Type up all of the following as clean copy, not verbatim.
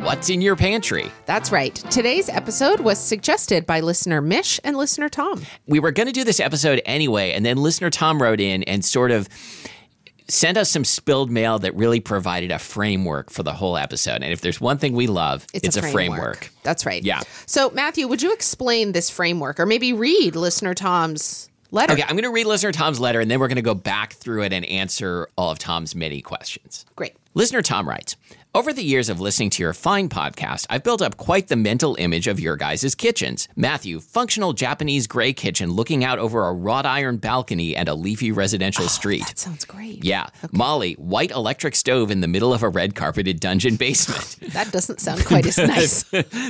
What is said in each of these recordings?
what's in your pantry. That's right. Today's episode was suggested by listener Mish and listener Tom. We were going to do this episode anyway, and then listener Tom wrote in and sort of sent us some spilled mail that really provided a framework for the whole episode. And if there's one thing we love, it's a framework. That's right. Yeah. So, Matthew, would you explain this framework or maybe read listener Tom's letter? Okay, I'm going to read listener Tom's letter, and then we're going to go back through it and answer all of Tom's many questions. Great. Listener Tom writes, over the years of listening to your fine podcast, I've built up quite the mental image of your guys' kitchens. Matthew, functional Japanese gray kitchen looking out over a wrought iron balcony and a leafy residential street. That sounds great. Yeah. Okay. Molly, white electric stove in the middle of a red carpeted dungeon basement. That doesn't sound quite as nice.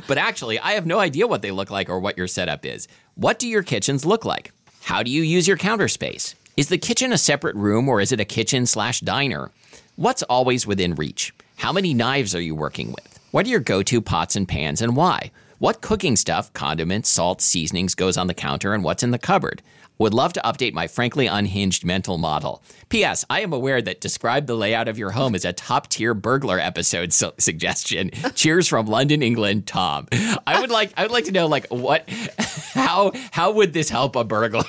But actually, I have no idea what they look like or what your setup is. What do your kitchens look like? How do you use your counter space? Is the kitchen a separate room or is it a kitchen/diner? What's always within reach? How many knives are you working with? What are your go-to pots and pans and why? What cooking stuff, condiments, salt, seasonings goes on the counter and what's in the cupboard? Would love to update my frankly unhinged mental model. P.S. I am aware that describe the layout of your home as a top-tier burglar episode suggestion. Cheers from London, England, Tom. I would like to know, like, what, how would this help a burglar?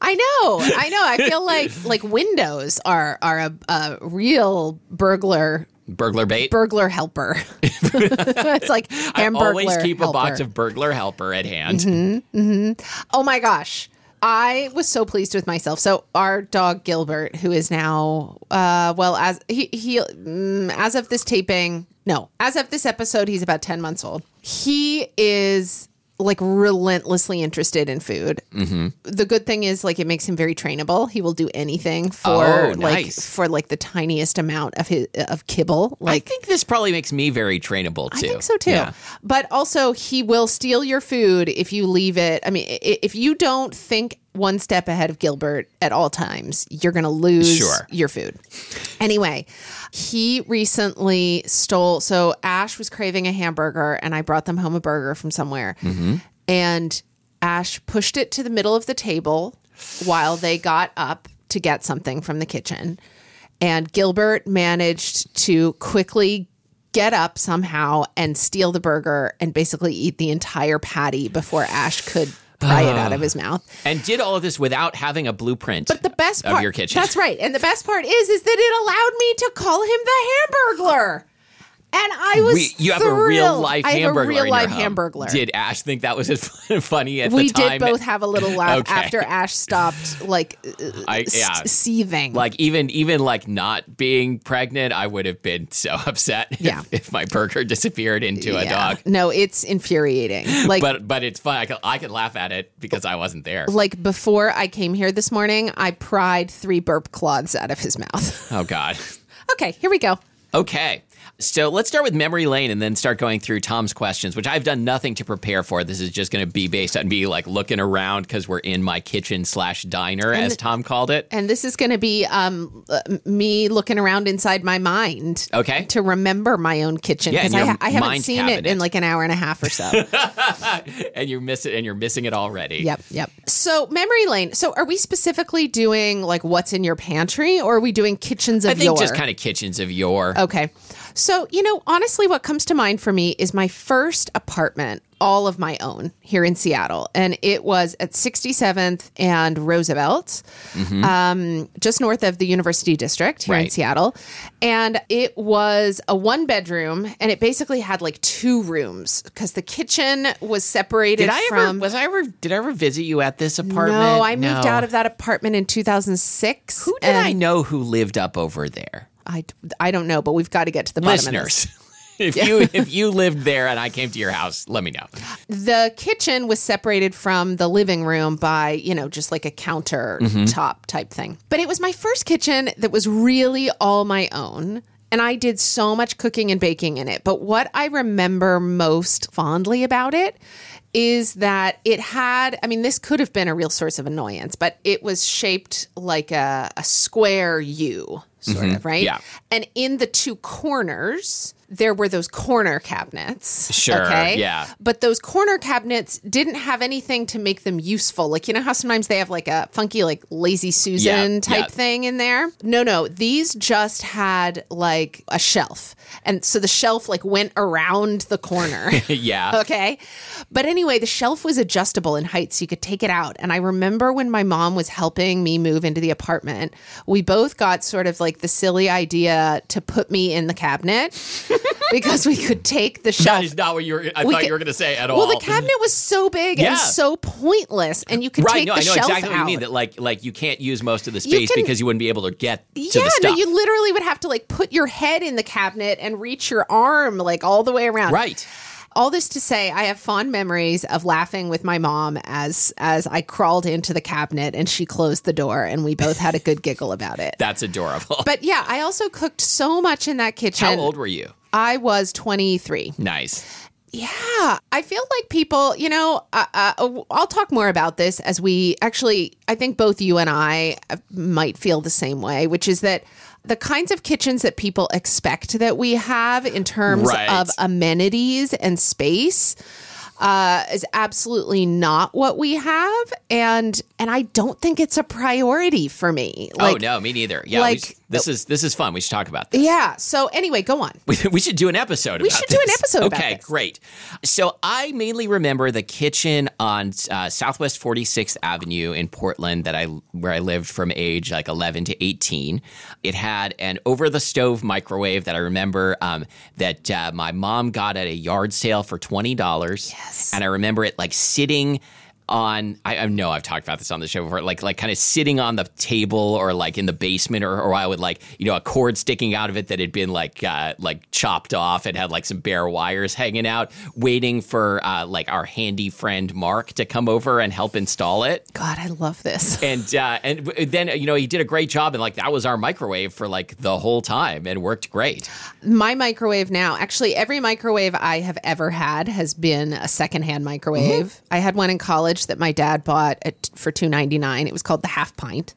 I know. I feel like windows are a real burglar. Burglar bait? Burglar helper. It's like hamburglar. I always keep a box of burglar helper at hand. Oh, my gosh. I was so pleased with myself. So our dog, Gilbert, who is now, as of this episode, he's about 10 months old. He is, like, relentlessly interested in food. The good thing is, like, it makes him very trainable. He will do anything for the tiniest amount of kibble. Like, I think this probably makes me very trainable too. I think so too. Yeah. But also, he will steal your food if you leave it. I mean, if you don't think one step ahead of Gilbert at all times, you're going to lose your food. Anyway, he recently so Ash was craving a hamburger and I brought them home a burger from somewhere. And Ash pushed it to the middle of the table while they got up to get something from the kitchen. And Gilbert managed to quickly get up somehow and steal the burger and basically eat the entire patty before Ash could pry it out of his mouth. And did all of this without having a blueprint of your kitchen. That's right. And the best part is that it allowed me to call him the Hamburglar. And I was thrilled. I have a real life hamburglar. Did Ash think that was funny at the time? We did both have a little laugh after Ash stopped, like, seething. Like, even like not being pregnant, I would have been so upset if my burger disappeared into a dog. No, it's infuriating. Like, but it's fun. I could laugh at it because I wasn't there. Like, before I came here this morning, I pried 3 burp cloths out of his mouth. Oh God. Okay, here we go. Okay. So let's start with memory lane and then start going through Tom's questions, which I've done nothing to prepare for. This is just going to be based on me like looking around because we're in my kitchen slash diner, as Tom called it. And this is going to be me looking around inside my mind. Okay. To remember my own kitchen. Because I haven't seen it in like an hour and a half or so. And you miss it and you're missing it already. Yep. So memory lane. So are we specifically doing like what's in your pantry or are we doing kitchens of your? I think just kind of kitchens of your. Okay. So, honestly, what comes to mind for me is my first apartment, all of my own, here in Seattle. And it was at 67th and Roosevelt, just north of the University District here in Seattle. And it was a one-bedroom, and it basically had, like, two rooms, because the kitchen was separated from... Did I ever visit you at this apartment? No, I moved out of that apartment in 2006. Who did I know who lived up over there? I don't know, but we've got to get to the bottom of this. If you lived there and I came to your house, let me know. The kitchen was separated from the living room by, just like a countertop type thing. But it was my first kitchen that was really all my own. And I did so much cooking and baking in it. But what I remember most fondly about it is that it had, this could have been a real source of annoyance, but it was shaped like a square U, sort of, right? Yeah. And in the two corners, there were those corner cabinets. Sure, okay? Yeah. But those corner cabinets didn't have anything to make them useful. Like, how sometimes they have like a funky, like Lazy Susan type thing in there? No, these just had like a shelf. And so the shelf like went around the corner. Yeah. Okay. But anyway, the shelf was adjustable in height so you could take it out. And I remember when my mom was helping me move into the apartment, we both got sort of like the silly idea to put me in the cabinet. Because we could take the shelf. That is not what you were going to say at all. Well, the cabinet was so big and so pointless, and you could take the shelf out. Right, I know exactly what you mean, that like you can't use most of the space because you wouldn't be able to get to the stuff. You literally would have to like put your head in the cabinet and reach your arm like all the way around. Right. All this to say, I have fond memories of laughing with my mom as I crawled into the cabinet and she closed the door and we both had a good giggle about it. That's adorable. But yeah, I also cooked so much in that kitchen. How old were you? I was 23. Nice. Yeah. I feel like people, I'll talk more about this as we actually, I think both you and I might feel the same way, which is that the kinds of kitchens that people expect that we have in terms of amenities and space is absolutely not what we have. And I don't think it's a priority for me. Like, oh, no, me neither. Yeah, this is fun. We should talk about this. Yeah. So anyway, go on. We should do an episode about this. Okay, great. So I mainly remember the kitchen on Southwest 46th Avenue in Portland where I lived from age like 11 to 18. It had an over-the-stove microwave that I remember that my mom got at a yard sale for $20. Yes. And I remember it like sitting on, I know I've talked about this on the show before, like kind of sitting on the table or like in the basement or I would like, a cord sticking out of it that had been like chopped off. It had like some bare wires hanging out waiting for like our handy friend Mark to come over and help install it. God, I love this. And then, he did a great job and like that was our microwave for like the whole time and worked great. My microwave now, actually every microwave I have ever had has been a secondhand microwave. Mm-hmm. I had one in college that my dad bought for $2.99. It was called the Half Pint.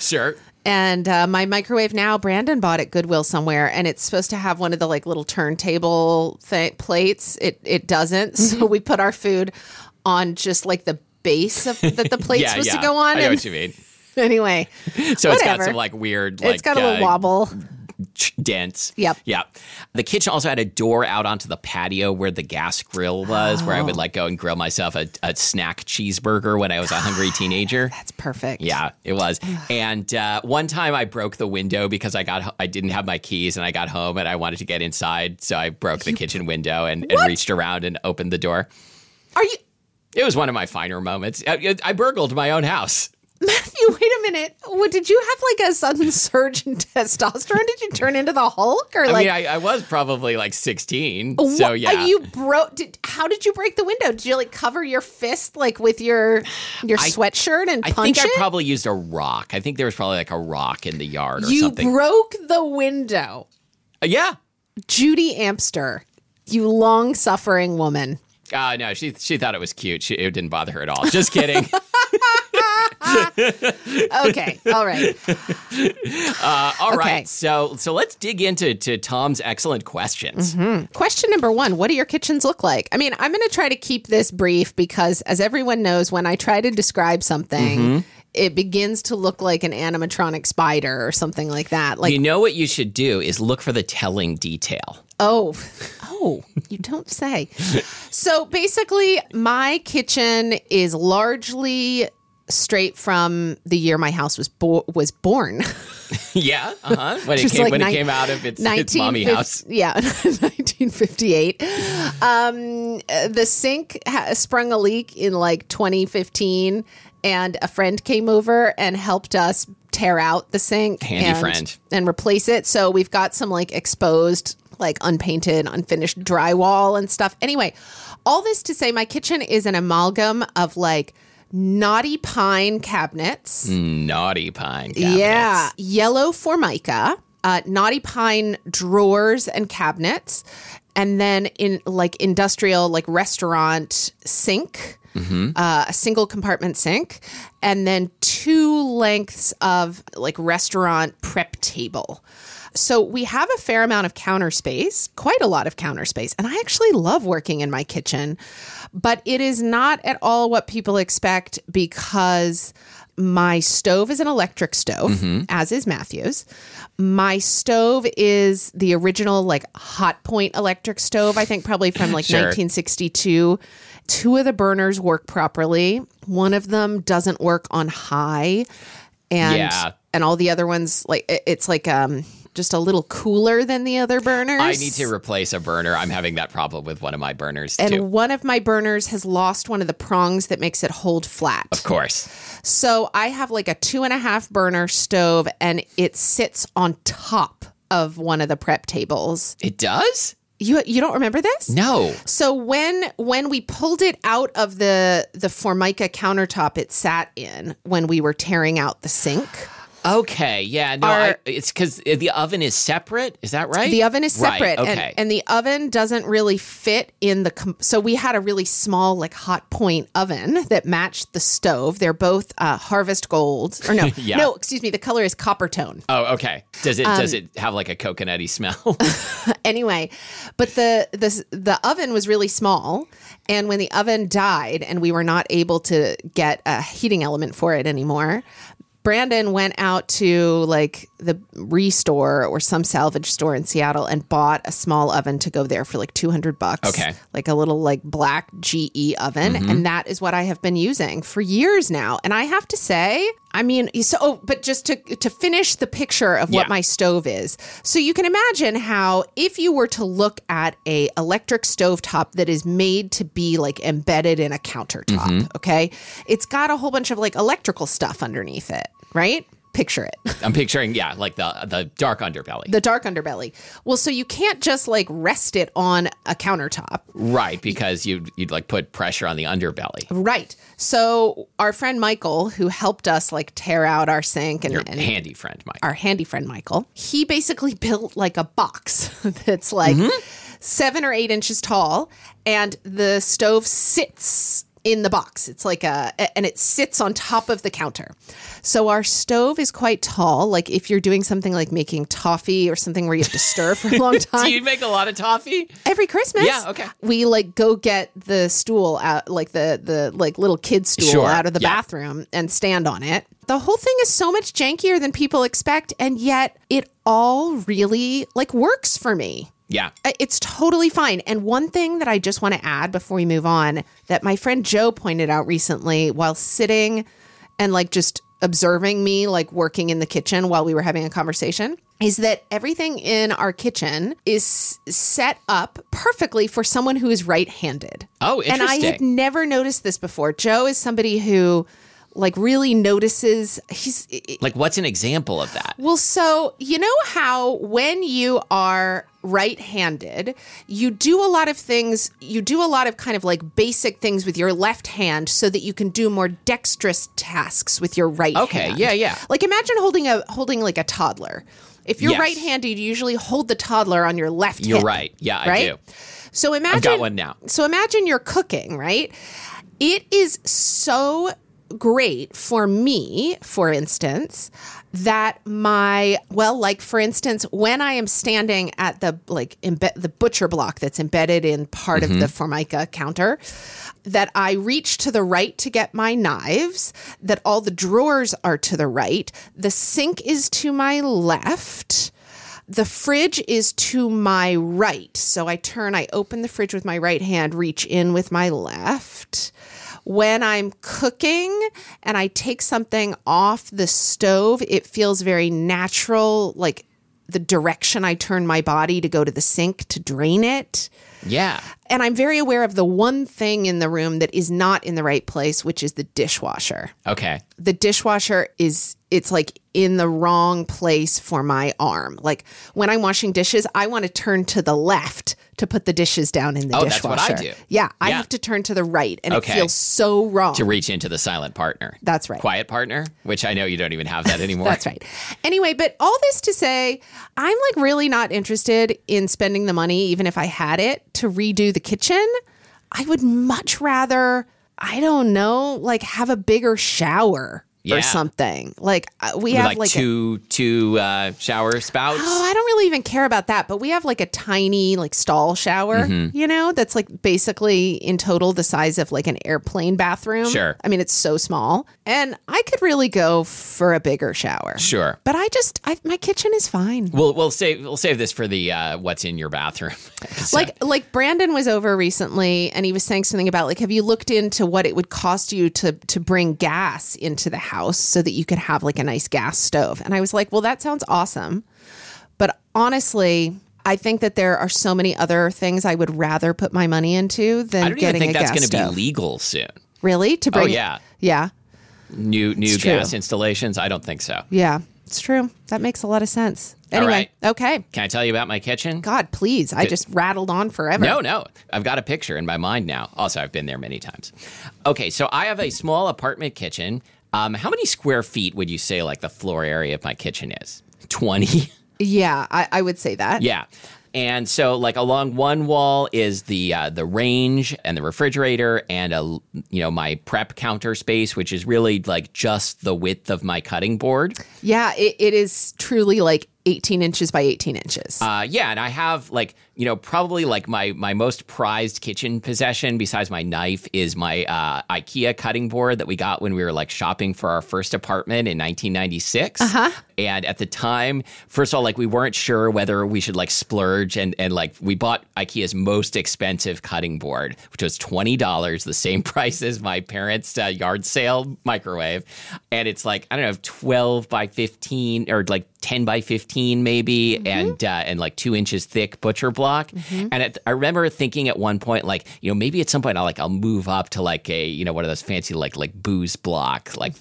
Sure. And my microwave now, Brandon bought at Goodwill somewhere, and it's supposed to have one of the like little turntable plates. It doesn't. So we put our food on just like the base of that the plate's supposed to go on. I know what you mean. Anyway, so whatever. It's got some like weird. Like, it's got a little wobble. Dense. Yep. Yeah. The kitchen also had a door out onto the patio where the gas grill was, where I would like go and grill myself a snack cheeseburger when I was a hungry teenager. That's perfect. Yeah, it was. And one time I broke the window because I didn't have my keys and I got home and I wanted to get inside. So I broke the kitchen window and reached around and opened the door. It was one of my finer moments. I burgled my own house. Matthew, wait a minute. Did you have like a sudden surge in testosterone? Did you turn into the Hulk? Or like? I mean, I was probably like 16. So yeah. How did you break the window? Did you like cover your fist like with your sweatshirt and punch it? I probably used a rock. I think there was probably like a rock in the yard or something. You broke the window. Yeah. Judy Amster, you long-suffering woman. No, she thought it was cute. It didn't bother her at all. Just kidding. Okay. All right. Right. So let's dig into Tom's excellent questions. Mm-hmm. Question number one, what do your kitchens look like? I mean, I'm going to try to keep this brief because, as everyone knows, when I try to describe something, it begins to look like an animatronic spider or something like that. Like, you know what you should do is look for the telling detail. Oh, you don't say. So basically, my kitchen is largely straight from the year my house was born. Yeah, uh-huh. When it came out of its mommy house. Yeah, 1958. The sink sprung a leak in 2015, and a friend came over and helped us tear out the sink. And replace it. So we've got some exposed, unpainted, unfinished drywall and stuff. Anyway, all this to say my kitchen is an amalgam of naughty pine cabinets. Yeah. Yellow formica, naughty pine drawers and cabinets. And then in industrial, restaurant sink, a single compartment sink. And then two lengths of restaurant prep table. So we have a fair amount of counter space, quite a lot of counter space. And I actually love working in my kitchen, but it is not at all what people expect because my stove is an electric stove, as is Matthew's. My stove is the original Hotpoint electric stove, I think probably from 1962. Two of the burners work properly. One of them doesn't work on high. And all the other ones, just a little cooler than the other burners. I need to replace a burner. I'm having that problem with one of my burners, too. And one of my burners has lost one of the prongs that makes it hold flat. Of course. So I have a 2.5 burner stove, and it sits on top of one of the prep tables. It does? You don't remember this? No. So when we pulled it out of the formica countertop it sat in when we were tearing out the sink... Okay, yeah, no, it's because the oven is separate. Is that right? The oven is separate, right, okay. and the oven doesn't really fit in the. So we had a really small, hot point oven that matched the stove. They're both harvest gold, or no, yeah. No, excuse me. The color is Coppertone. Oh, okay. Does it have a coconutty smell? Anyway, but the oven was really small, and when the oven died, and we were not able to get a heating element for it anymore. Brandon went out to the ReStore or some salvage store in Seattle and bought a small oven to go there for $200. Okay. A little black GE oven. Mm-hmm. And that is what I have been using for years now. And I have to say, but just to finish the picture of what my stove is. So you can imagine how if you were to look at a electric stovetop that is made to be embedded in a countertop, okay? It's got a whole bunch of electrical stuff underneath it, right? Picture it. I'm picturing, the dark underbelly. The dark underbelly. Well, so you can't just rest it on a countertop. Right, because you'd put pressure on the underbelly. Right. So our friend Michael, who helped us tear out our sink. And handy friend, Michael. Our handy friend, Michael. He basically built a box that's 7 or 8 inches tall, and the stove sits in the box. It's and it sits on top of the counter. So our stove is quite tall. If you're doing something like making toffee or something where you have to stir for a long time. Do you make a lot of toffee? Every Christmas. Yeah, okay. We go get the stool out, the little kid stool out of the bathroom and stand on it. The whole thing is so much jankier than people expect. And yet it all really works for me. Yeah. It's totally fine. And one thing that I just want to add before we move on that my friend Joe pointed out recently while sitting and just observing me working in the kitchen while we were having a conversation is that everything in our kitchen is set up perfectly for someone who is right-handed. Oh, interesting. And I had never noticed this before. Joe is somebody who really notices. He's what's an example of that? Well, so you know how when you are right-handed, you do a lot of things. You do a lot of kind of basic things with your left hand so that you can do more dexterous tasks with your right hand. Okay, yeah, yeah. Imagine holding a toddler. If you're right-handed, you usually hold the toddler on your left hand. You're right. Yeah, I do. So imagine, I've got one now. So imagine you're cooking, right? It is so great for me, for instance, that my, well, like, for instance, when I am standing at the, like, the butcher block that's embedded in part of the Formica counter, that I reach to the right to get my knives, that all the drawers are to the right, the sink is to my left, the fridge is to my right. So I open the fridge with my right hand, reach in with my left. When I'm cooking and I take something off the stove, it feels very natural, like the direction I turn my body to go to the sink to drain it. Yeah. And I'm very aware of the one thing in the room that is not in the right place, which is the dishwasher. Okay. The dishwasher it's like in the wrong place for my arm. Like when I'm washing dishes, I want to turn to the left to put the dishes down in the dishwasher. Oh, that's what I do. Yeah, I have to turn to the right, and it feels so wrong. To reach into the silent partner. That's right. Quiet partner, which I know you don't even have that anymore. That's right. Anyway, but all this to say, I'm like really not interested in spending the money, even if I had it, to redo the kitchen. I would much rather, I don't know, like have a bigger shower. Yeah. Or something. Like we have like two shower spouts. Oh, I don't really even care about that, but we have like a tiny like stall shower, you know, that's like basically in total the size of like an airplane bathroom. Sure. I mean, it's so small, and I could really go for a bigger shower. Sure. But my kitchen is fine. We'll save this for the what's in your bathroom. Like Brandon was over recently, and he was saying something about like, have you looked into what it would cost you to bring gas into the house so that you could have like a nice gas stove? And I was like, well, that sounds awesome. But honestly, I think that there are so many other things I would rather put my money into than getting a gas stove. I don't even think that's going to be legal soon. Really? To bring? Oh, yeah. Yeah. New gas installations? I don't think so. Yeah, it's true. That makes a lot of sense. Anyway, okay. Can I tell you about my kitchen? God, please. I just rattled on forever. No. I've got a picture in my mind now. Also, I've been there many times. Okay, so I have a small apartment kitchen. How many square feet would you say, like, the floor area of my kitchen is? 20? Yeah, I would say that. Yeah. And so, like, along one wall is the range and the refrigerator and, my prep counter space, which is really, like, just the width of my cutting board. Yeah, it is truly, like, 18 inches by 18 inches. And I have, like, probably, like, my most prized kitchen possession besides my knife is my IKEA cutting board that we got when we were, like, shopping for our first apartment in 1996. Uh-huh. And at the time, first of all, like, we weren't sure whether we should, like, splurge. And like, we bought IKEA's most expensive cutting board, which was $20, the same price as my parents' yard sale microwave. And it's, like, I don't know, 12 by 15 or, like, 10 by 15 maybe, and like 2 inches thick butcher block. Mm-hmm. And I remember thinking at one point, like, maybe at some point I'll move up to like a, one of those fancy like Boos block, like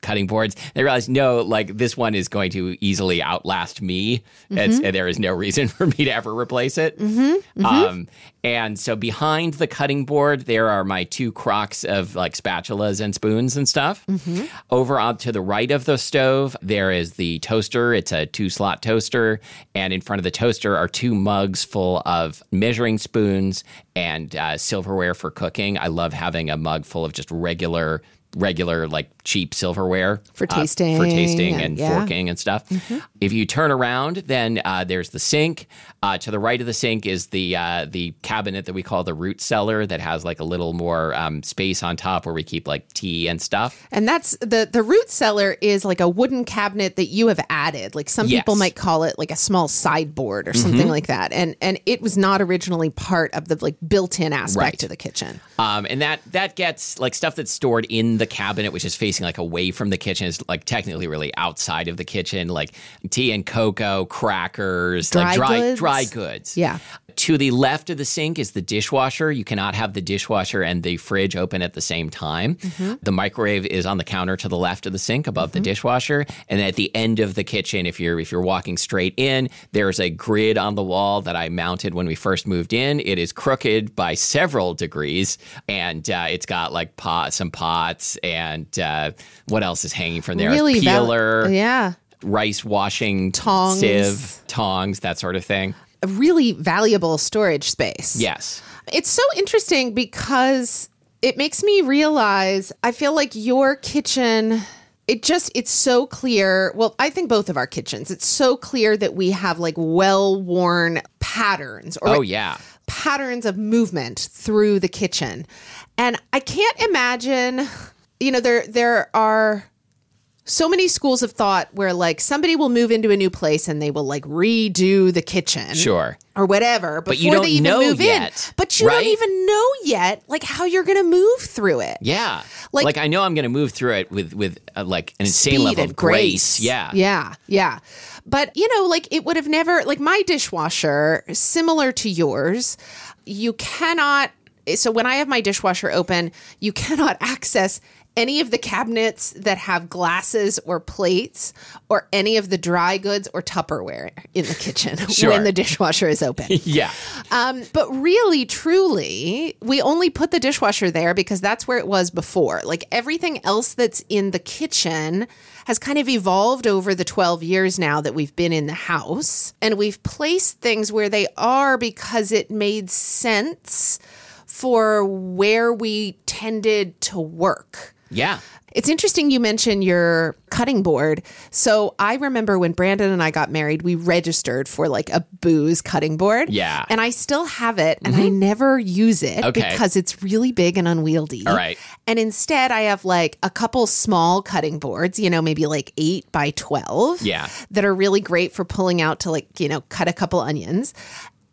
cutting boards. And I realized, no, like this one is going to easily outlast me, and there is no reason for me to ever replace it. Mm-hmm. Mm-hmm. And so behind the cutting board, there are my two crocks of like spatulas and spoons and stuff. Mm-hmm. Over on to the right of the stove, there is the toaster. It's a 2-slot toaster. And in front of the toaster are 2 mugs full of measuring spoons and silverware for cooking. I love having a mug full of just regular like cheap silverware for tasting and forking and stuff. Mm-hmm. If you turn around, then there's the sink. To the right of the sink is the cabinet that we call the root cellar that has like a little more space on top where we keep like tea and stuff. And that's the root cellar is like a wooden cabinet that you have added. Like some people might call it like a small sideboard or something like that. And it was not originally part of the like built-in aspect of the kitchen. And that gets like stuff that's stored in the cabinet, which is facing like away from the kitchen, is like technically really outside of the kitchen, like tea and cocoa, crackers, dry goods. Yeah. To the left of the sink is the dishwasher. You cannot have the dishwasher and the fridge open at the same time. Mm-hmm. The microwave is on the counter to the left of the sink above the dishwasher. And at the end of the kitchen, if you're walking straight in, there's a grid on the wall that I mounted when we first moved in. It is crooked by several degrees, and it's got like some pots and what else is hanging from there? Really? A peeler. rice washing sieve, tongs, that sort of thing. A really valuable storage space. Yes. It's so interesting because it makes me realize, I feel like your kitchen, it's so clear. Well, I think both of our kitchens, it's so clear that we have like well-worn patterns. Or patterns of movement through the kitchen. And I can't imagine, you know, there are so many schools of thought where like somebody will move into a new place and they will like redo the kitchen. Sure. Or whatever before they even move in. But you don't even know yet like how you're going to move through it. Yeah. Like I know I'm going to move through it with like an insane level of grace. Yeah. Yeah. Yeah. But you know, like it would have never, like my dishwasher, similar to yours, you cannot, so when I have my dishwasher open, you cannot access any of the cabinets that have glasses or plates or any of the dry goods or Tupperware in the kitchen when the dishwasher is open. Yeah. But really, truly, we only put the dishwasher there because that's where it was before. Like everything else that's in the kitchen has kind of evolved over the 12 years now that we've been in the house. And we've placed things where they are because it made sense for where we tended to work. Yeah. It's interesting you mention your cutting board. So I remember when Brandon and I got married, we registered for like a Boos cutting board. Yeah. And I still have it and I never use it because it's really big and unwieldy. All right. And instead I have like a couple small cutting boards, you know, maybe like 8 by 12. Yeah. That are really great for pulling out to like, you know, cut a couple onions.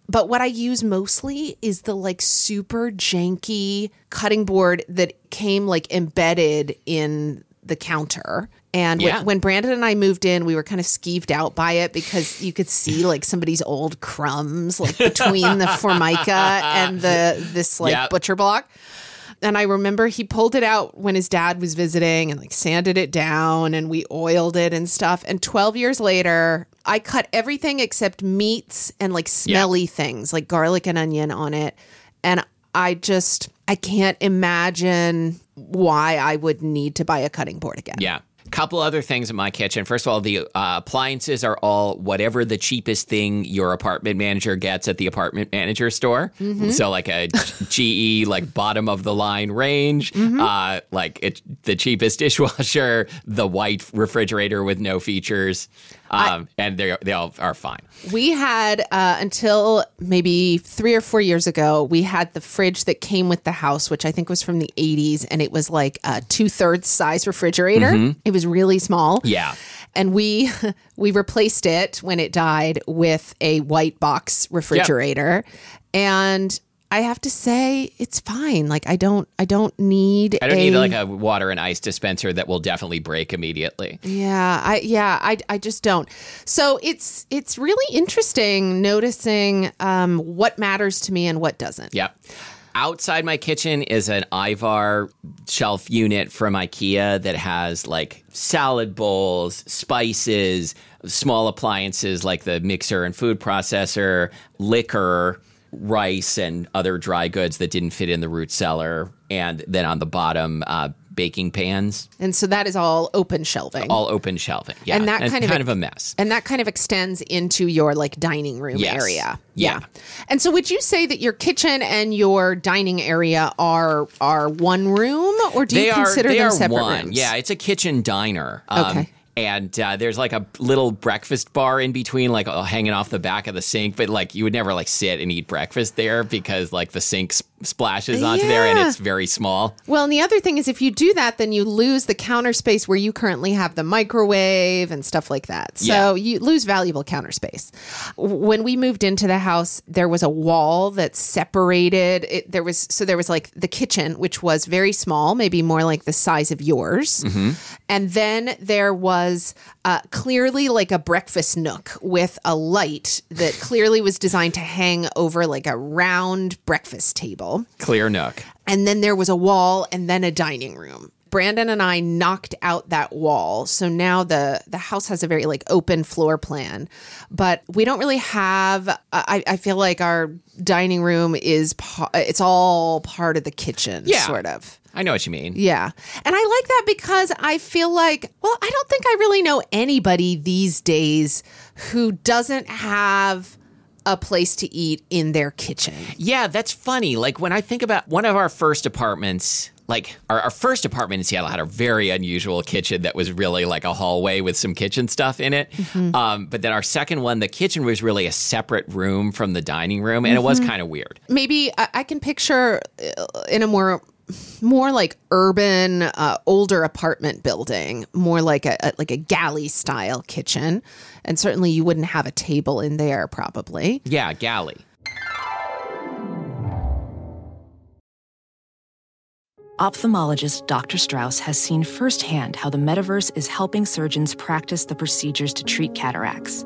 But what I use mostly is the like super janky cutting board that came like embedded in the counter. And when Brandon and I moved in, we were kind of skeeved out by it because you could see like somebody's old crumbs like between the formica and this like butcher block. And I remember he pulled it out when his dad was visiting and like sanded it down and we oiled it and stuff. And 12 years later, I cut everything except meats and like smelly things like garlic and onion on it. And I can't imagine why I would need to buy a cutting board again. Yeah. Couple other things in my kitchen. First of all, the appliances are all whatever the cheapest thing your apartment manager gets at the apartment manager store. Mm-hmm. So like a GE, like bottom of the line range, like the cheapest dishwasher, the white refrigerator with no features. And they all are fine. We had, until maybe 3 or 4 years ago, we had the fridge that came with the house, which I think was from the 80s. And it was like a 2/3 size refrigerator. Mm-hmm. It was really small. Yeah. And we replaced it when it died with a white box refrigerator. Yep. And I have to say it's fine. Like I don't need like a water and ice dispenser that will definitely break immediately. Yeah. I just don't. So it's really interesting noticing what matters to me and what doesn't. Yeah. Outside my kitchen is an Ivar shelf unit from IKEA that has like salad bowls, spices, small appliances like the mixer and food processor, liquor, rice and other dry goods that didn't fit in the root cellar. And then on the bottom, baking pans. And so that is all open shelving. All open shelving. Yeah. And kind of a mess. And that kind of extends into your like dining room area. Yeah. And so would you say that your kitchen and your dining area are one room or do you consider them separate rooms? Yeah. It's a kitchen diner. Okay. And there's like a little breakfast bar in between, like hanging off the back of the sink. But like you would never like sit and eat breakfast there because like the sink splashes onto there and it's very small. Well, and the other thing is if you do that, then you lose the counter space where you currently have the microwave and stuff like that. So you lose valuable counter space. When we moved into the house, there was a wall that separated. There was like the kitchen, which was very small, maybe more like the size of yours. Mm-hmm. And then there was clearly like a breakfast nook with a light that clearly was designed to hang over like a round breakfast table. Clear nook. And then there was a wall and then a dining room. Brandon and I knocked out that wall. So now the house has a very like open floor plan, but we don't really have, I feel like our dining room is, it's all part of the kitchen, sort of. I know what you mean. Yeah. And I like that because I feel like, well, I don't think I really know anybody these days who doesn't have a place to eat in their kitchen. Yeah, that's funny. Like when I think about one of our first apartments, like our first apartment in Seattle had a very unusual kitchen that was really like a hallway with some kitchen stuff in it. Mm-hmm. But then our second one, the kitchen was really a separate room from the dining room. And it was kind of weird. Maybe I can picture in a more like urban, older apartment building, more like a galley style kitchen. And certainly you wouldn't have a table in there probably. Yeah, galley. Ophthalmologist Dr. Strauss has seen firsthand how the metaverse is helping surgeons practice the procedures to treat cataracts.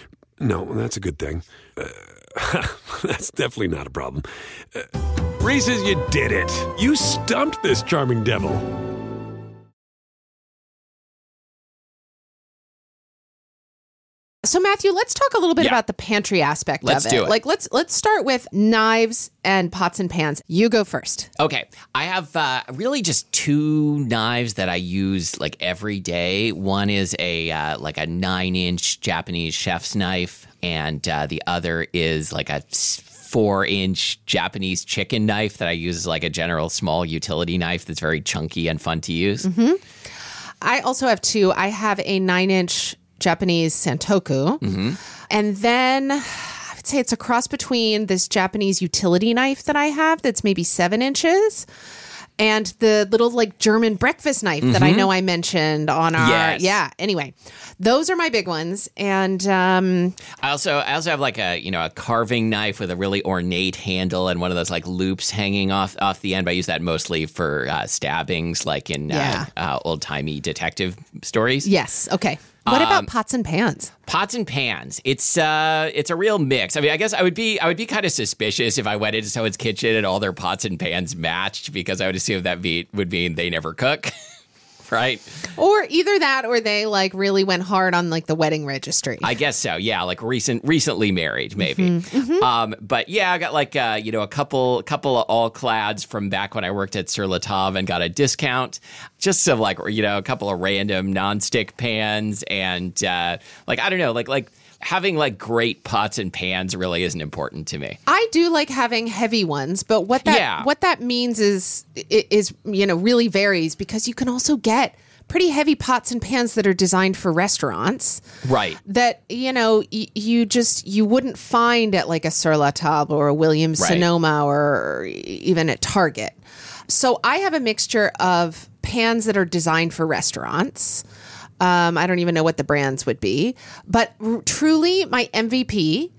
no, that's a good thing. That's definitely not a problem. Reese's, you did it. You stumped this charming devil. So, Matthew, let's talk a little bit about the pantry aspect of it. Let's do it. Like, let's start with knives and pots and pans. You go first. Okay. I have really just two knives that I use like every day. One is a 9-inch Japanese chef's knife, and the other is like a 4-inch Japanese chicken knife that I use as like a general small utility knife that's very chunky and fun to use. Mm-hmm. I also have two. I have a 9-inch... Japanese santoku. Mm-hmm. And then I would say it's a cross between this Japanese utility knife that I have that's maybe 7 inches and the little like German breakfast knife that I know I mentioned on our... yes. Yeah. Anyway, those are my big ones. And I also have like a carving knife with a really ornate handle and one of those like loops hanging off the end. But I use that mostly for stabbings like in old-timey detective stories. Yes. Okay. What about pots and pans? Pots and pans. It's a real mix. I mean, I guess I would be kind of suspicious if I went into someone's kitchen and all their pots and pans matched, because I would assume that would mean they never cook. Right. Or either that or they like really went hard on like the wedding registry. I guess so. Yeah. Like recently married, maybe. Mm-hmm. But yeah, I got like, a couple of all clads from back when I worked at Sur La Table and got a discount. Just some like, a couple of random nonstick pans and I don't know, like. Having like great pots and pans really isn't important to me. I do like having heavy ones, but what that means is really varies, because you can also get pretty heavy pots and pans that are designed for restaurants. Right. That, you wouldn't find at like a Sur La Table or a Williams Sonoma or even at Target. So I have a mixture of pans that are designed for restaurants. I don't even know what the brands would be, but truly my MVP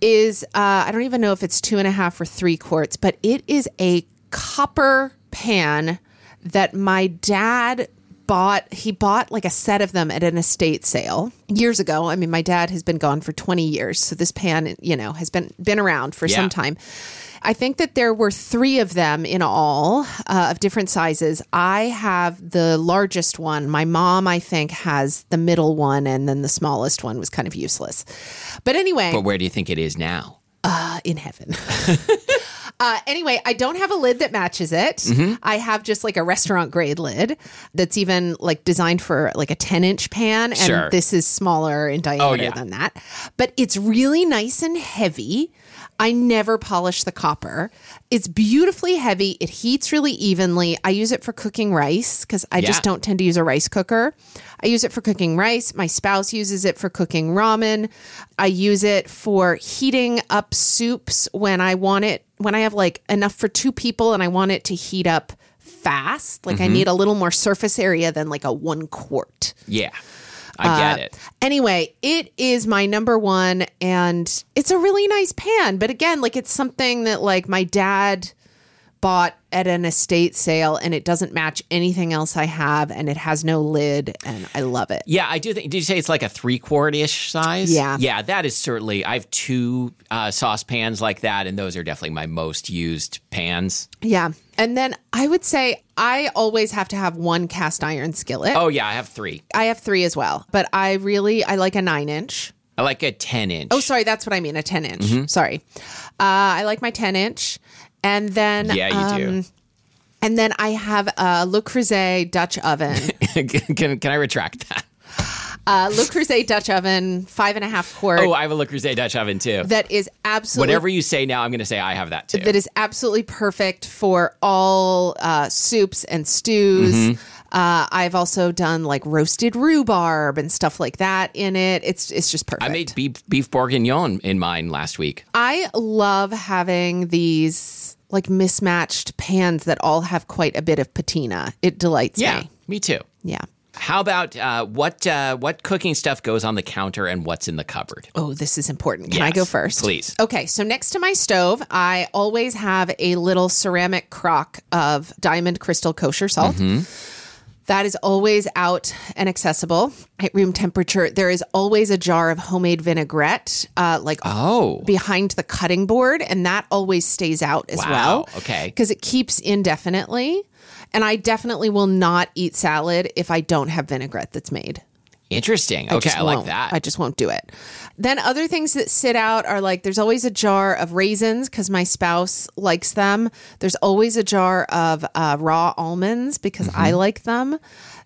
is, I don't even know if it's 2.5 or 3 quarts, but it is a copper pan that my dad bought. He bought like a set of them at an estate sale years ago. I mean, my dad has been gone for 20 years. So this pan, has been around for some time. I think that there were 3 of them in all, of different sizes. I have the largest one. My mom, I think, has the middle one, and then the smallest one was kind of useless. But anyway. But where do you think it is now? In heaven. Anyway, I don't have a lid that matches it. Mm-hmm. I have just like a restaurant grade lid that's even like designed for like a 10-inch pan. And this is smaller in diameter than that. But it's really nice and heavy. I never polish the copper. It's beautifully heavy. It heats really evenly. I use it for cooking rice because I just don't tend to use a rice cooker. I use it for cooking rice. My spouse uses it for cooking ramen. I use it for heating up soups when I want it, when I have like enough for 2 people and I want it to heat up fast. Like, I need a little more surface area than like a 1 quart. Yeah. I get it. Anyway, it is my number one, and it's a really nice pan. But again, like, it's something that like my dad bought at an estate sale, and it doesn't match anything else I have, and it has no lid, and I love it. Yeah, I do think, did you say it's like a 3-quart-ish size? Yeah. Yeah, that is certainly, I have two saucepans like that, and those are definitely my most used pans. Yeah. And then I would say I always have to have one cast iron skillet. Oh, yeah, I have three. I have three as well, but I like a 9-inch. I like a 10-inch. Oh, sorry, that's what I mean, a 10-inch. Mm-hmm. Sorry. I like my 10-inch. And then, yeah, you do. And then I have a Le Creuset Dutch oven. Can I retract that? Le Creuset Dutch oven, 5.5 quart. Oh, I have a Le Creuset Dutch oven too. That is absolutely, whatever you say now, I'm going to say I have that too. That is absolutely perfect for all soups and stews. Mm-hmm. I've also done like roasted rhubarb and stuff like that in it. It's just perfect. I made beef bourguignon in mine last week. I love having these like mismatched pans that all have quite a bit of patina. It delights me. Yeah, me too. Yeah. How about what cooking stuff goes on the counter and what's in the cupboard? Oh, this is important. Can I go first? Please. Okay, so next to my stove, I always have a little ceramic crock of Diamond Crystal kosher salt. Mm-hmm. That is always out and accessible at room temperature. There is always a jar of homemade vinaigrette, behind the cutting board, and that always stays out as well. Okay, because it keeps indefinitely. And I definitely will not eat salad if I don't have vinaigrette that's made. Interesting. Okay, I like that. I just won't do it. Then other things that sit out are like, there's always a jar of raisins because my spouse likes them. There's always a jar of raw almonds because I like them.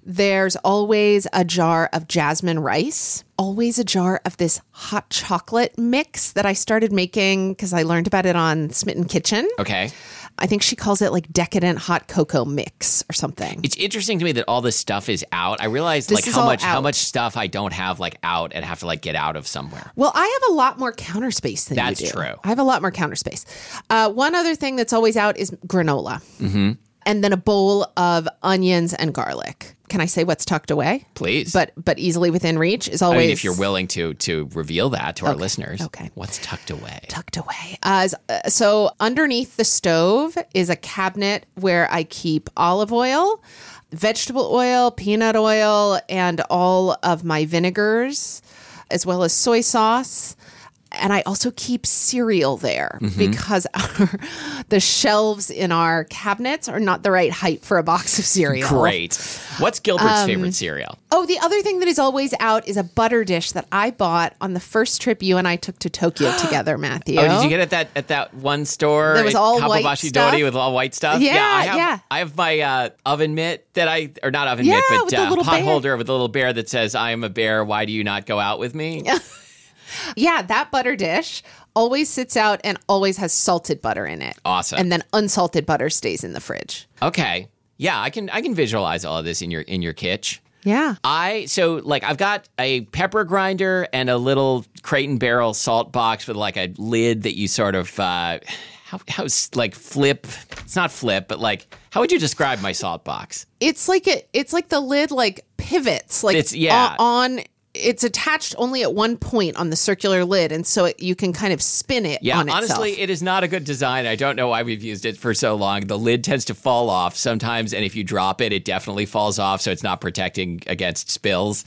There's always a jar of jasmine rice. Always a jar of this hot chocolate mix that I started making because I learned about it on Smitten Kitchen. Okay. I think she calls it like decadent hot cocoa mix or something. It's interesting to me that all this stuff is out. I realized like how much stuff I don't have like out and have to like get out of somewhere. Well, I have a lot more counter space than you do. That's true. I have a lot more counter space. One other thing that's always out is granola. Mm-hmm. And then a bowl of onions and garlic. Can I say what's tucked away? Please. But easily within reach is always... I mean, if you're willing to reveal that to our listeners. Okay. What's tucked away? Tucked away. So underneath the stove is a cabinet where I keep olive oil, vegetable oil, peanut oil, and all of my vinegars, as well as soy sauce. And I also keep cereal there because the shelves in our cabinets are not the right height for a box of cereal. Great. What's Gilbert's favorite cereal? Oh, the other thing that is always out is a butter dish that I bought on the first trip you and I took to Tokyo together, Matthew. Oh, did you get it at that one store? There was all Kapobashi white stuff. Dori with all white stuff? Yeah, I have my oven mitt but pot holder with a little bear that says, I am a bear, why do you not go out with me? Yeah, that butter dish always sits out and always has salted butter in it. Awesome. And then unsalted butter stays in the fridge. Okay. Yeah, I can visualize all of this in your kitchen. Yeah. I've got a pepper grinder and a little Crate and Barrel salt box with like a lid that you sort of flip. It's not flip, but like how would you describe my salt box? It's like the lid like pivots like on. It's attached only at one point on the circular lid, and so you can kind of spin it on itself. Yeah, honestly, it is not a good design. I don't know why we've used it for so long. The lid tends to fall off sometimes, and if you drop it, it definitely falls off, so it's not protecting against spills.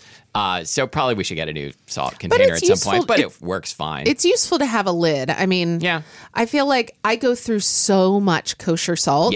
So probably we should get a new salt container at some point, but it works fine. It's useful to have a lid. I mean, I feel like I go through so much kosher salt,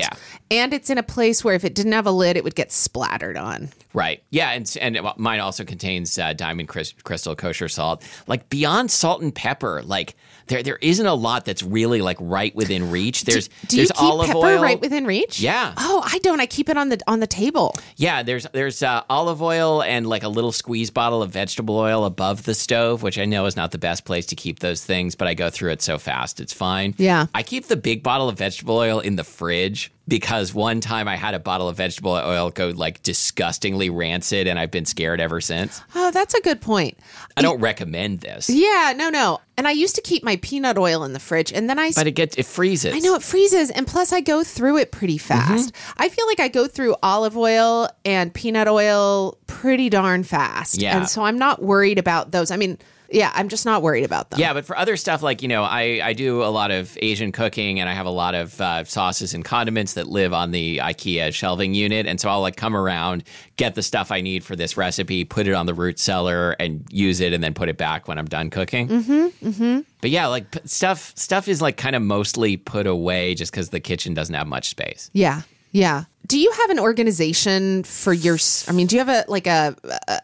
and it's in a place where if it didn't have a lid, it would get splattered on. Right. Yeah, and mine also contains Diamond Crystal kosher salt. Like beyond salt and pepper, like there isn't a lot that's really like right within reach. There's do you keep olive pepper oil right within reach? Yeah. Oh, I don't. I keep it on the table. Yeah. There's olive oil and like a little squeeze bottle of vegetable oil above the stove, which I know is not the best place to keep those things, but I go through it so fast, it's fine. Yeah. I keep the big bottle of vegetable oil in the fridge. because one time I had a bottle of vegetable oil go like disgustingly rancid, and I've been scared ever since. Oh, that's a good point. I don't recommend this. Yeah, no. And I used to keep my peanut oil in the fridge, and then But it freezes. I know, it freezes, and plus I go through it pretty fast. Mm-hmm. I feel like I go through olive oil and peanut oil pretty darn fast. Yeah. And so I'm not worried about those. I mean... yeah, I'm just not worried about them. Yeah, but for other stuff, like, you know, I do a lot of Asian cooking, and I have a lot of sauces and condiments that live on the IKEA shelving unit. And so I'll, like, come around, get the stuff I need for this recipe, put it on the root cellar, and use it, and then put it back when I'm done cooking. Mm-hmm, mm-hmm. But yeah, like, stuff is, like, kind of mostly put away just because the kitchen doesn't have much space. Yeah, yeah. Do you have an organization for your, do you have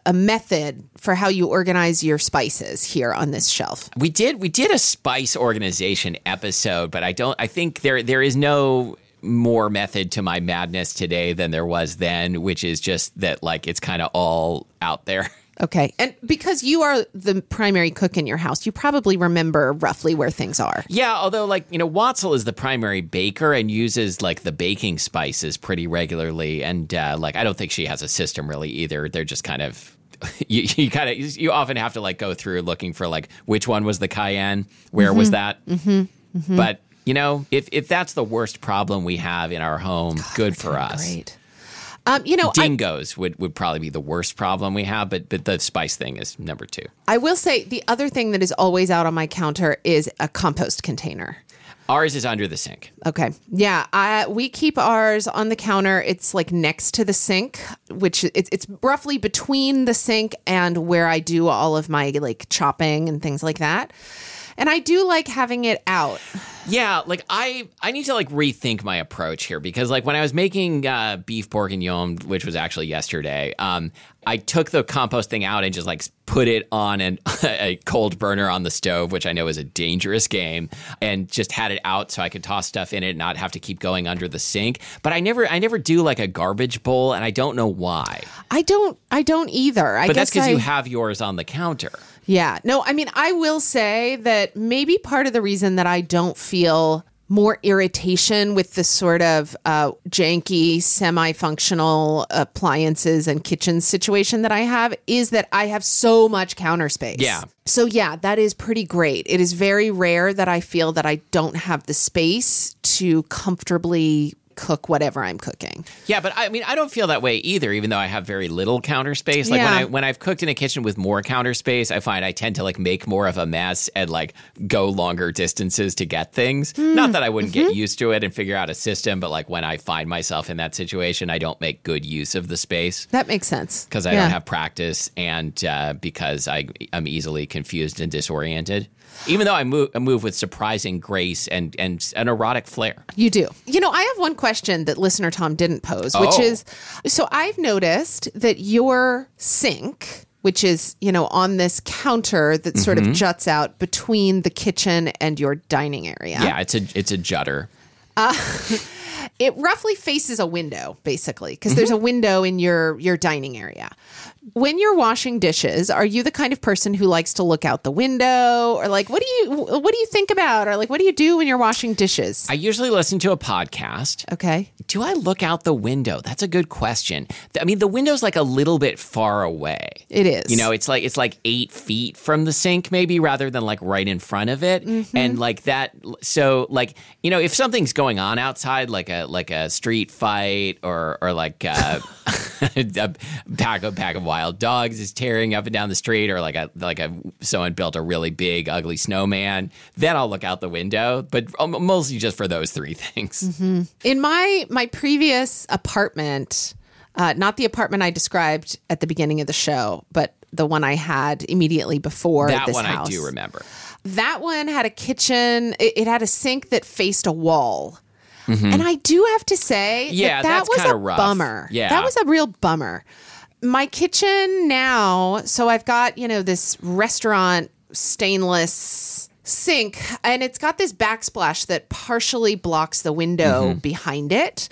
a method for how you organize your spices here on this shelf? We did a spice organization episode, but I think there is no more method to my madness today than there was then, which is just that, like, it's kind of all out there. Okay. And because you are the primary cook in your house, you probably remember roughly where things are. Yeah. Although, like, you know, Watzel is the primary baker and uses, like, the baking spices pretty regularly. And, like, I don't think she has a system really either. They're just kind of... You often have to, like, go through looking for, like, which one was the cayenne? Where was that? Mm-hmm. Mm-hmm. But, you know, if that's the worst problem we have in our home, God, good for us. Great. You know, dingoes would probably be the worst problem we have, but the spice thing is number two. I will say the other thing that is always out on my counter is a compost container. Ours is under the sink. Okay. Yeah. We keep ours on the counter. It's like next to the sink, which it's roughly between the sink and where I do all of my, like, chopping and things like that. And I do like having it out. Yeah, like, I need to, like, rethink my approach here because, like, when I was making beef bourguignon, which was actually yesterday, I took the compost thing out and just, like, put it on a cold burner on the stove, which I know is a dangerous game, and just had it out so I could toss stuff in it and not have to keep going under the sink. But I never do, like, a garbage bowl, and I don't know why. I don't either. But that's because you have yours on the counter. Yeah. No, I mean, I will say that maybe part of the reason that I don't feel more irritation with the sort of janky, semi-functional appliances and kitchen situation that I have is that I have so much counter space. Yeah. So yeah, that is pretty great. It is very rare that I feel that I don't have the space to comfortably cook whatever I'm cooking. Yeah, but I mean, I don't feel that way either, even though I have very little counter space. Like, yeah. When I've cooked in a kitchen with more counter space, I find I tend to, like, make more of a mess and, like, go longer distances to get things. Not that I wouldn't get used to it and figure out a system, but, like, when I find myself in that situation, I don't make good use of the space. That makes sense. Because I don't have practice, and because I'm easily confused and disoriented. Even though I move with surprising grace and an erotic flair. You do. You know, I have one question that listener Tom didn't pose, which is, so I've noticed that your sink, which is, you know, on this counter that sort of juts out between the kitchen and your dining area. Yeah, it's a jutter. It roughly faces a window, basically, because there's a window in your dining area. When you're washing dishes, are you the kind of person who likes to look out the window, or, like, what do you think about, or, like, what do you do when you're washing dishes? I usually listen to a podcast. Okay. Do I look out the window? That's a good question. I mean, the window's, like, a little bit far away. It is. You know, it's like 8 feet from the sink, maybe, rather than, like, right in front of it, and, like, that. So, like, you know, if something's going on outside, like a street fight or like a pack of wild dogs is tearing up and down the street, or like a someone built a really big ugly snowman, then I'll look out the window, but mostly just for those three things. In my previous apartment, not the apartment I described at the beginning of the show, but the one I had immediately before that this one house. I do remember. That one had a kitchen. It had a sink that faced a wall. And I do have to say that was a rough. Bummer. Yeah. That was a real bummer. My kitchen now, so I've got, you know, this restaurant stainless sink, and it's got this backsplash that partially blocks the window behind it.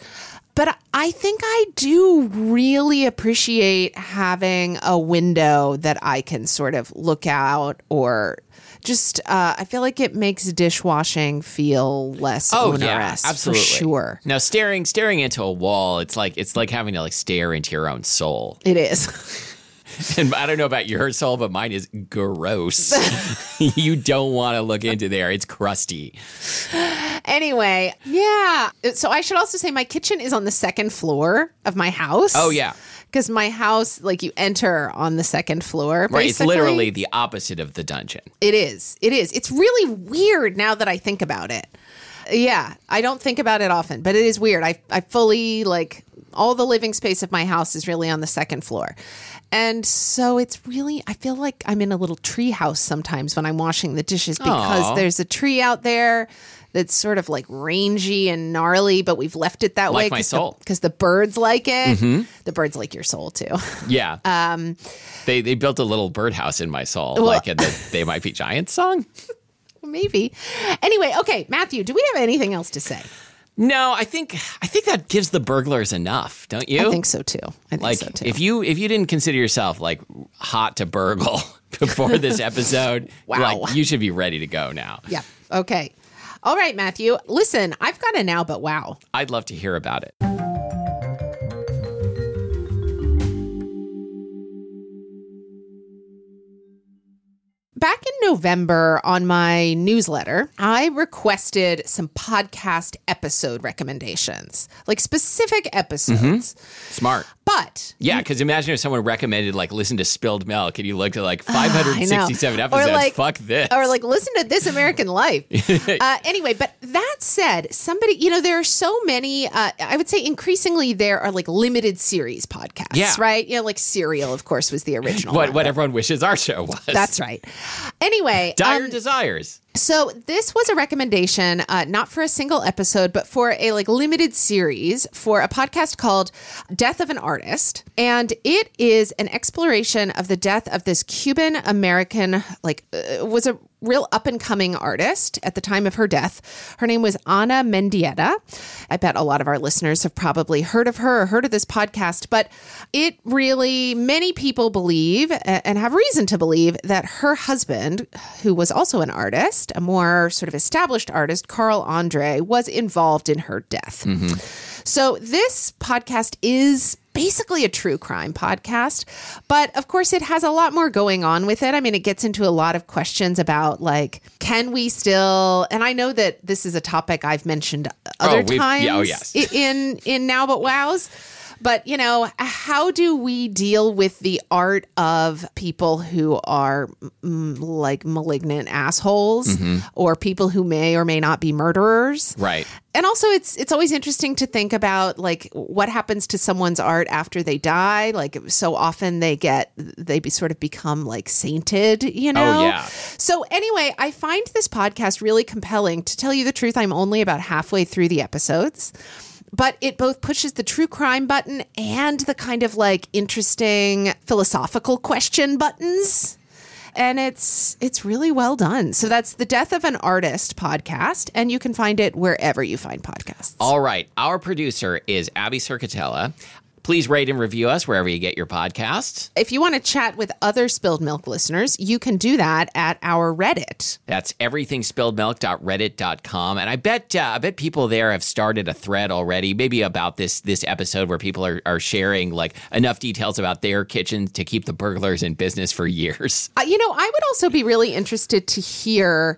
But I think I do really appreciate having a window that I can sort of look out or just I feel like it makes dishwashing feel less onerous. Yeah, absolutely. For sure. Now staring into a wall, it's like having to like stare into your own soul. It is. And I don't know about your soul, but mine is gross. You don't want to look into there. It's crusty. Anyway, yeah. So I should also say my kitchen is on the second floor of my house. Oh, yeah. Because my house, like, you enter on the second floor. Right, it's literally the opposite of the dungeon. It is. It's really weird now that I think about it. Yeah, I don't think about it often, but it is weird. I fully, like, all the living space of my house is really on the second floor. And so it's really, I feel like I'm in a little tree house sometimes when I'm washing the dishes because there's a tree out there that's sort of like rangy and gnarly, but we've left it that way because the birds like it. Mm-hmm. The birds like your soul too. Yeah. They built a little birdhouse in my soul, well, like in the They Might Be Giants song. Maybe. Anyway, okay, Matthew, do we have anything else to say? No, I think that gives the burglars enough, don't you? I think so too. If you didn't consider yourself like hot to burgle before this episode, wow, like, you should be ready to go now. Yeah. Okay. All right, Matthew. Listen, I've got a now, but wow. I'd love to hear about it. Back in November on my newsletter, I requested some podcast episode recommendations, like specific episodes. Mm-hmm. Smart. But. Yeah, because imagine if someone recommended, like, listen to Spilled Milk and you looked at, like, 567 episodes. Or like, fuck this. Or, like, listen to This American Life. Anyway, but that said, somebody, you know, there are so many, I would say increasingly there are, like, limited series podcasts, right? You know, like Serial, of course, was the original. What everyone wishes our show was. That's right. Anyway. Dire Desires. So this was a recommendation, not for a single episode, but for a like limited series for a podcast called Death of an Artist. And it is an exploration of the death of this Cuban American, like was a real up and coming artist at the time of her death. Her name was Ana Mendieta. I bet a lot of our listeners have probably heard of her or heard of this podcast, but it really, many people believe and have reason to believe that her husband, who was also an artist, a more sort of established artist, Carl Andre, was involved in her death. Mm-hmm. So this podcast is basically a true crime podcast, but of course it has a lot more going on with it. I mean, it gets into a lot of questions about like, can we still, and I know that this is a topic I've mentioned other times in Now But Wows, but you know, how do we deal with the art of people who are like malignant assholes, mm-hmm, or people who may or may not be murderers? Right. And also it's always interesting to think about like what happens to someone's art after they die. Like so often they sort of become like sainted, you know? Oh, yeah. So anyway, I find this podcast really compelling. To tell you the truth, I'm only about halfway through the episodes. But it both pushes the true crime button and the kind of like interesting philosophical question buttons. And it's really well done. So that's the Death of an Artist podcast. And you can find it wherever you find podcasts. All right. Our producer is Abby Circatella. Please rate and review us wherever you get your podcasts. If you want to chat with other Spilled Milk listeners, you can do that at our Reddit. That's everythingspilledmilk.reddit.com. And I bet people there have started a thread already, maybe about this episode, where people are sharing like enough details about their kitchens to keep the burglars in business for years. You know, I would also be really interested to hear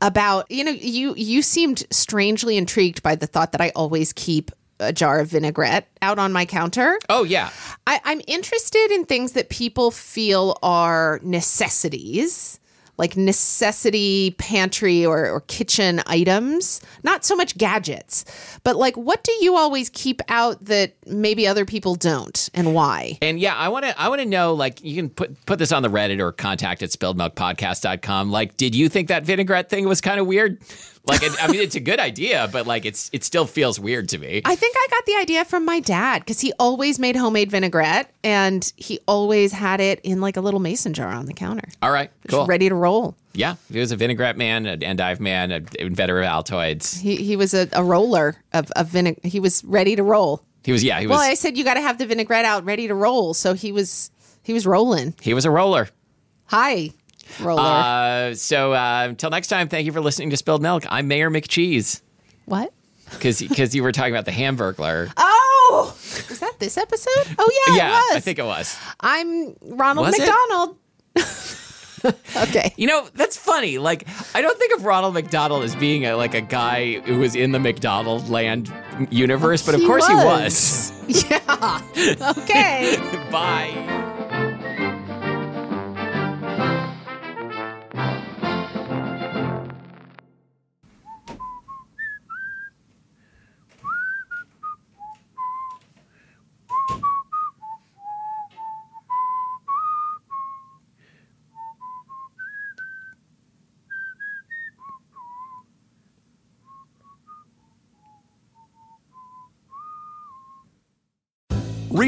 about, you know, you seemed strangely intrigued by the thought that I always keep a jar of vinaigrette out on my counter. Oh, yeah. I'm interested in things that people feel are necessities, like necessity pantry or kitchen items. Not so much gadgets, but like, what do you always keep out that maybe other people don't, and why? And yeah, I want to know, like, you can put this on the Reddit or contact at spilledmilkpodcast.com. Like, did you think that vinaigrette thing was kind of weird? Like, I mean, it's a good idea, but like, it still feels weird to me. I think I got the idea from my dad, because he always made homemade vinaigrette, and he always had it in like a little mason jar on the counter. All right, cool. Ready to roll. Yeah, he was a vinaigrette man, an endive man, an inventor of Altoids. He was a roller of vinaigrette. He was ready to roll. He was. Well, I said you got to have the vinaigrette out, ready to roll. So he was rolling. He was a roller. Hi. roller. So until next time, thank you for listening to Spilled Milk. I'm Mayor McCheese. What? Because you were talking about the Hamburglar. Oh! Was that this episode? Oh, yeah, it was. Yeah, I think it was. I'm Ronald McDonald. Okay. You know, that's funny. Like, I don't think of Ronald McDonald as being a guy who was in the McDonald land universe, but of course he was. Yeah. Okay. Bye.